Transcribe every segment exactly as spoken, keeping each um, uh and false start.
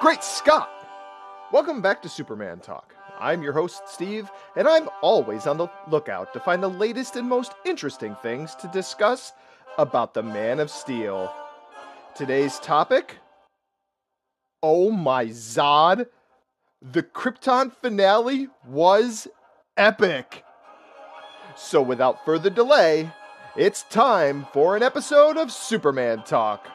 Great Scott! Welcome back to Superman Talk. I'm your host, Steve, and I'm always on the lookout to find the latest and most interesting things to discuss about the Man of Steel. Today's topic? Oh my Zod! The Krypton finale was epic! So without further delay, it's time for an episode of Superman Talk.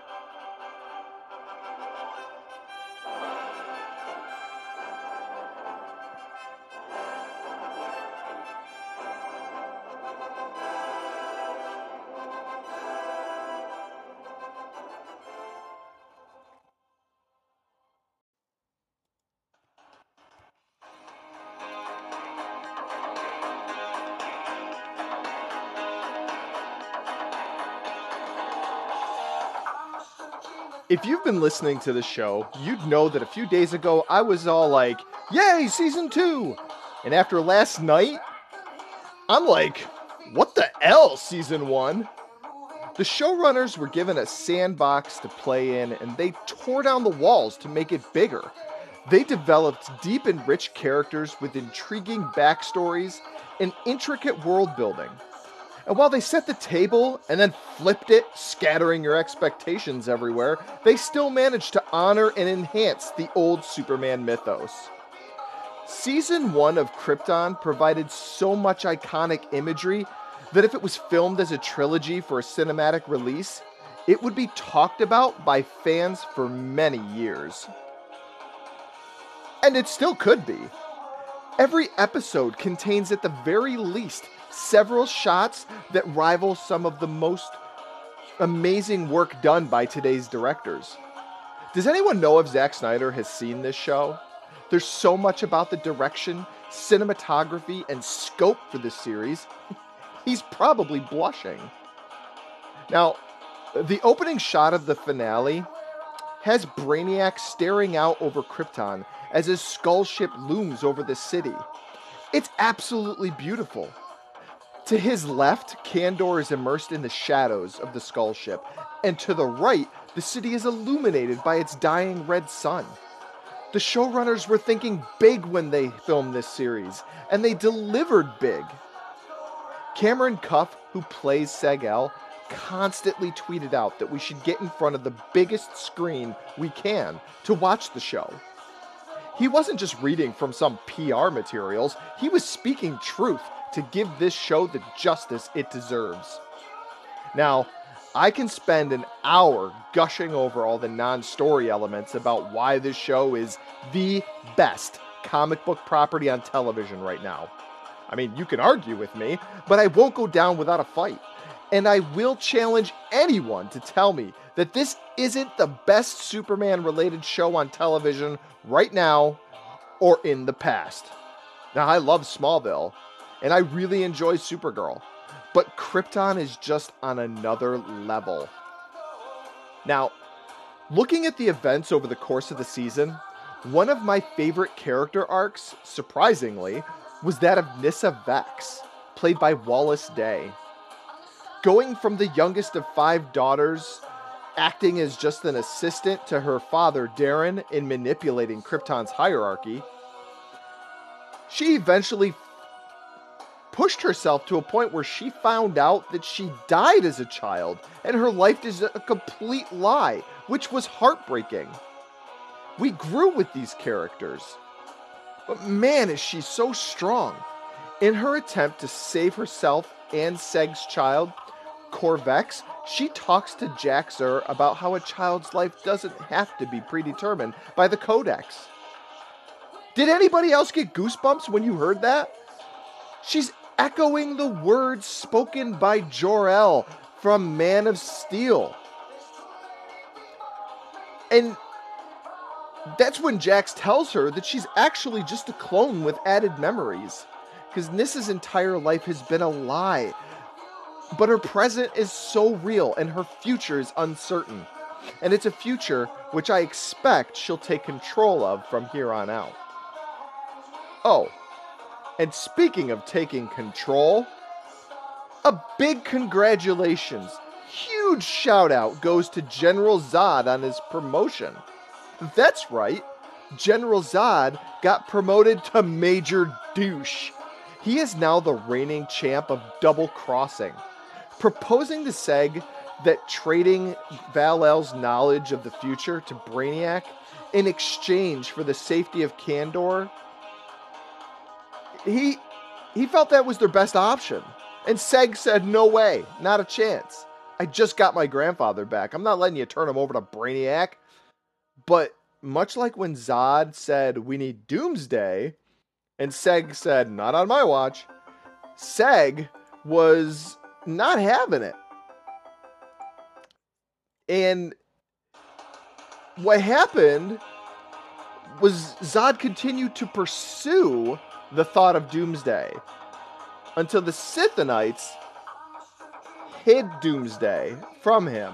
If you've been listening to the show, you'd know that a few days ago, I was all like, yay, season two. And after last night, I'm like, what the hell, season one? The showrunners were given a sandbox to play in, and they tore down the walls to make it bigger. They developed deep and rich characters with intriguing backstories and intricate world building. And while they set the table and then flipped it, scattering your expectations everywhere, they still managed to honor and enhance the old Superman mythos. Season one of Krypton provided so much iconic imagery that if it was filmed as a trilogy for a cinematic release, it would be talked about by fans for many years. And it still could be. Every episode contains at the very least several shots that rival some of the most amazing work done by today's directors. Does anyone know if Zack Snyder has seen this show? There's so much about the direction, cinematography, and scope for this series. He's probably blushing. Now, the opening shot of the finale has Brainiac staring out over Krypton as his skull ship looms over the city. It's absolutely beautiful. To his left, Kandor is immersed in the shadows of the skull ship, and to the right, the city is illuminated by its dying red sun. The showrunners were thinking big when they filmed this series, and they delivered big. Cameron Cuff, who plays Seg-El, constantly tweeted out that we should get in front of the biggest screen we can to watch the show. He wasn't just reading from some P R materials, he was speaking truth to give this show the justice it deserves. Now, I can spend an hour gushing over all the non-story elements about why this show is the best comic book property on television right now. I mean, you can argue with me, but I won't go down without a fight. And I will challenge anyone to tell me that this isn't the best Superman-related show on television right now or in the past. Now, I love Smallville, and I really enjoy Supergirl, but Krypton is just on another level. Now, looking at the events over the course of the season, one of my favorite character arcs, surprisingly, was that of Nyssa Vex, played by Wallace Day. Going from the youngest of five daughters, acting as just an assistant to her father, Darren, in manipulating Krypton's hierarchy, she eventually pushed herself to a point where she found out that she died as a child and her life is a complete lie, which was heartbreaking. We grew with these characters, but man, is she so strong. In her attempt to save herself and Seg's child, Corvex, she talks to Jaxxer about how a child's life doesn't have to be predetermined by the Codex. Did anybody else get goosebumps when you heard that? She's echoing the words spoken by Jor-El from Man of Steel. And that's when Jax tells her that she's actually just a clone with added memories, because Nissa's entire life has been a lie. But her present is so real and her future is uncertain. And it's a future which I expect she'll take control of from here on out. Oh, and speaking of taking control, a big congratulations, huge shout out goes to General Zod on his promotion. That's right, General Zod got promoted to Major Douche. He is now the reigning champ of double-crossing, proposing to Seg that trading Val-El's knowledge of the future to Brainiac in exchange for the safety of Kandor. He he felt that was their best option. And Seg said, no way, not a chance. I just got my grandfather back. I'm not letting you turn him over to Brainiac. But much like when Zod said, we need Doomsday, and Seg said, not on my watch, Seg was not having it. And what happened was Zod continued to pursue the thought of Doomsday until the Sithonites hid Doomsday from him.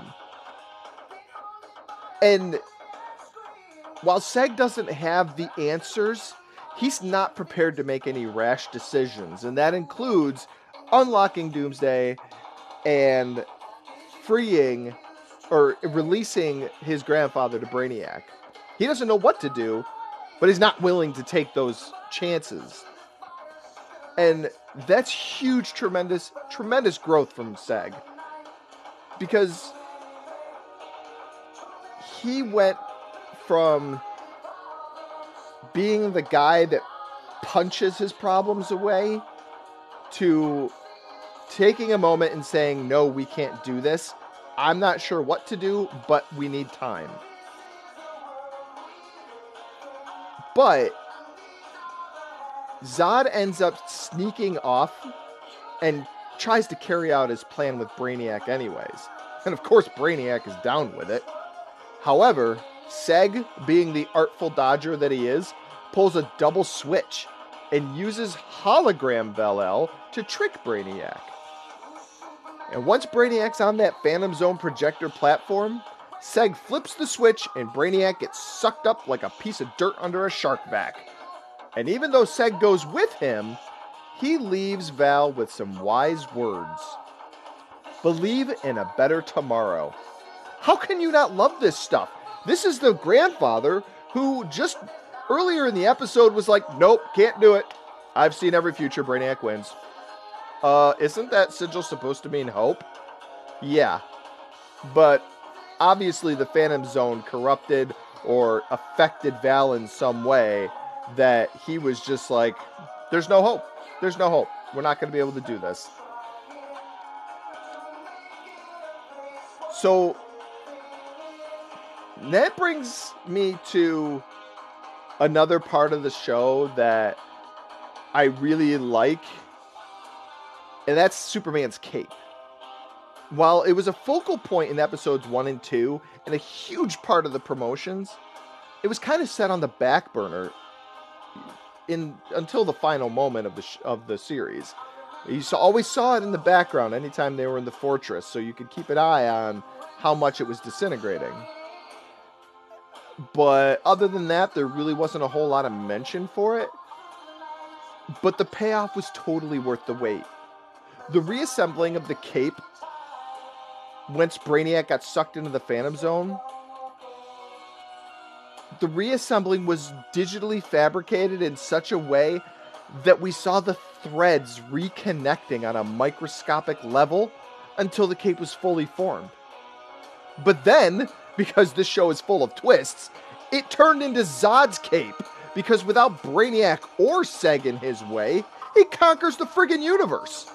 And while Seg doesn't have the answers, he's not prepared to make any rash decisions, and that includes unlocking Doomsday and freeing or releasing his grandfather to Brainiac. He doesn't know what to do, but he's not willing to take those chances. And that's huge, tremendous, tremendous growth from Seg. Because he went from being the guy that punches his problems away to taking a moment and saying, no, we can't do this. I'm not sure what to do, but we need time. But Zod ends up sneaking off and tries to carry out his plan with Brainiac anyways. And of course, Brainiac is down with it. However, Seg, being the artful dodger that he is, pulls a double switch and uses hologram Val-El to trick Brainiac. And once Brainiac's on that Phantom Zone projector platform, Seg flips the switch and Brainiac gets sucked up like a piece of dirt under a shark back. And even though Seg goes with him, he leaves Val with some wise words. Believe in a better tomorrow. How can you not love this stuff? This is the grandfather who just earlier in the episode was like, nope, can't do it. I've seen every future, Brainiac wins. Uh, isn't that sigil supposed to mean hope? Yeah. But obviously the Phantom Zone corrupted or affected Val in some way that he was just like, there's no hope. There's no hope. We're not going to be able to do this. So that brings me to another part of the show that I really like. And that's Superman's cape. While it was a focal point in episodes one and two, and a huge part of the promotions, it was kind of set on the back burner in until the final moment of the sh- of the series. You saw, always saw it in the background anytime they were in the fortress, so you could keep an eye on how much it was disintegrating. But other than that, there really wasn't a whole lot of mention for it. But the payoff was totally worth the wait. The reassembling of the cape once Brainiac got sucked into the Phantom Zone, the reassembling was digitally fabricated in such a way that we saw the threads reconnecting on a microscopic level until the cape was fully formed. But then, because this show is full of twists, it turned into Zod's cape, because without Brainiac or Seg in his way, he conquers the friggin' universe.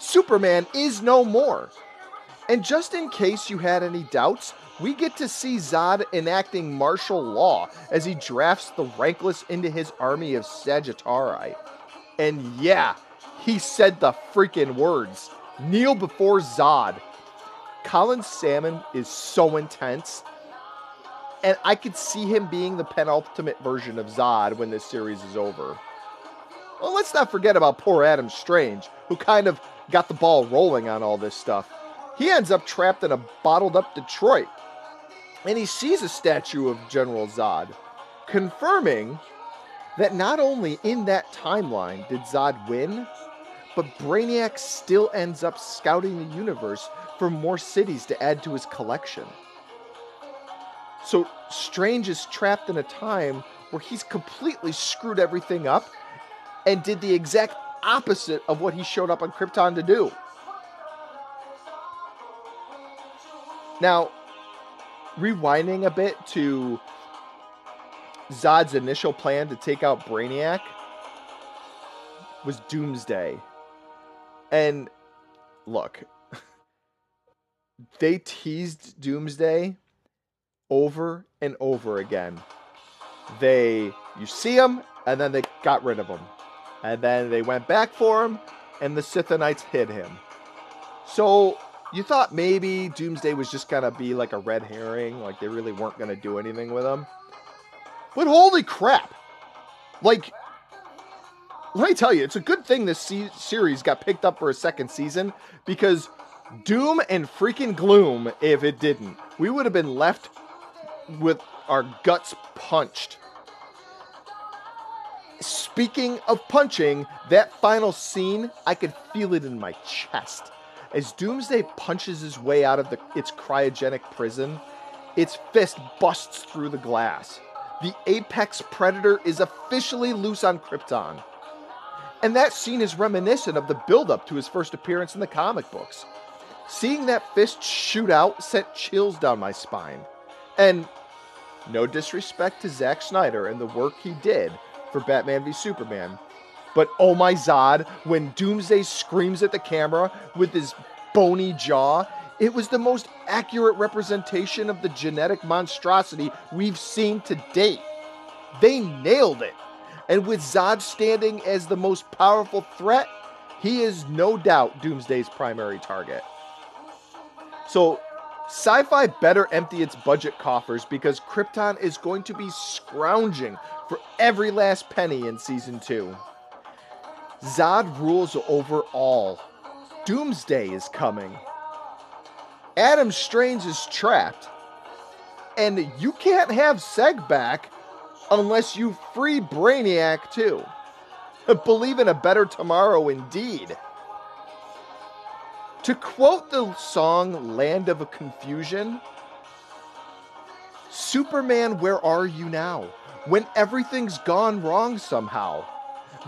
Superman is no more. And just in case you had any doubts, we get to see Zod enacting martial law as he drafts the Rankless into his army of Sagittarii. And yeah, he said the freaking words. Kneel before Zod. Colin Salmon is so intense. And I could see him being the penultimate version of Zod when this series is over. Well, let's not forget about poor Adam Strange, who kind of got the ball rolling on all this stuff. He ends up trapped in a bottled-up Detroit, and he sees a statue of General Zod, confirming that not only in that timeline did Zod win, but Brainiac still ends up scouting the universe for more cities to add to his collection. So Strange is trapped in a time where he's completely screwed everything up and did the exact opposite of what he showed up on Krypton to do. Now, rewinding a bit to Zod's initial plan to take out Brainiac was Doomsday. And look, they teased Doomsday over and over again. They, you see him, and then they got rid of him. And then they went back for him, and the Sithonites hid him. So you thought maybe Doomsday was just going to be like a red herring, like they really weren't going to do anything with him. But holy crap! Like, let me tell you, it's a good thing this se- series got picked up for a second season, because doom and freaking gloom, if it didn't. We would have been left with our guts punched. Speaking of punching, that final scene, I could feel it in my chest. As Doomsday punches his way out of the, its cryogenic prison, its fist busts through the glass. The apex predator is officially loose on Krypton. And that scene is reminiscent of the build-up to his first appearance in the comic books. Seeing that fist shoot out sent chills down my spine. And no disrespect to Zack Snyder and the work he did for Batman v Superman, but oh my Zod, when Doomsday screams at the camera with his bony jaw, it was the most accurate representation of the genetic monstrosity we've seen to date. They nailed it. And with Zod standing as the most powerful threat, he is no doubt Doomsday's primary target. So, sci-fi better empty its budget coffers, because Krypton is going to be scrounging for every last penny in season two. Zod rules over all. Doomsday is coming. Adam Strange is trapped. And you can't have Seg back unless you free Brainiac too. Believe in a better tomorrow indeed. To quote the song Land of Confusion, Superman, where are you now? When everything's gone wrong somehow.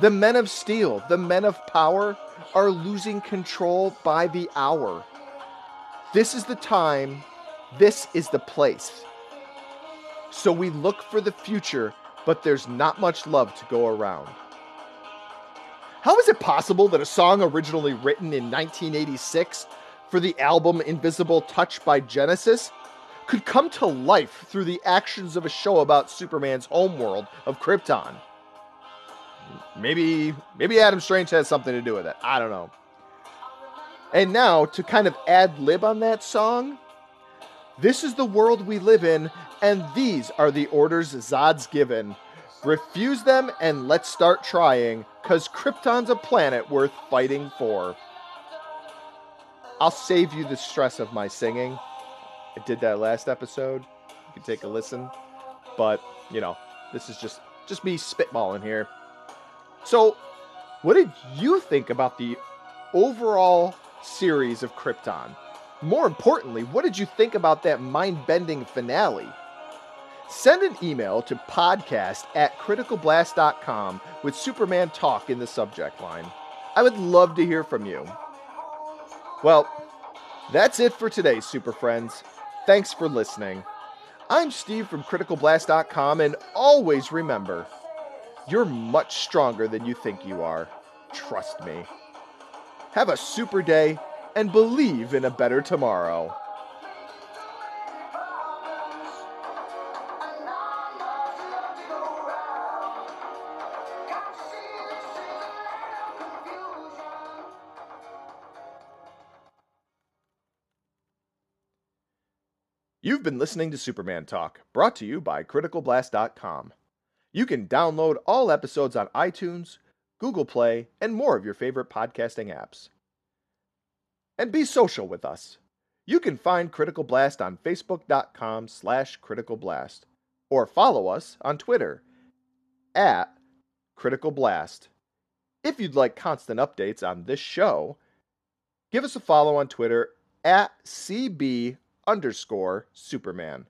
The men of steel, the men of power, are losing control by the hour. This is the time, this is the place. So we look for the future, but there's not much love to go around. How is it possible that a song originally written in nineteen eighty-six for the album Invisible Touch by Genesis could come to life through the actions of a show about Superman's homeworld of Krypton? Maybe, maybe Adam Strange has something to do with it. I don't know. And now, to kind of ad-lib on that song, this is the world we live in, and these are the orders Zod's given. Refuse them, and let's start trying, because Krypton's a planet worth fighting for. I'll save you the stress of my singing. I did that last episode. You can take a listen. But, you know, this is just, just me spitballing here. So, what did you think about the overall series of Krypton? More importantly, what did you think about that mind-bending finale? Send an email to podcast at criticalblast dot com with Superman Talk in the subject line. I would love to hear from you. Well, that's it for today, Super Friends. Thanks for listening. I'm Steve from critical blast dot com, and always remember, you're much stronger than you think you are. Trust me. Have a super day, and believe in a better tomorrow. You've been listening to Superman Talk, brought to you by critical blast dot com. You can download all episodes on iTunes, Google Play, and more of your favorite podcasting apps. And be social with us. You can find Critical Blast on facebook.com slash Critical Blast, or follow us on Twitter at Critical Blast. If you'd like constant updates on this show, give us a follow on Twitter at C B underscore Superman.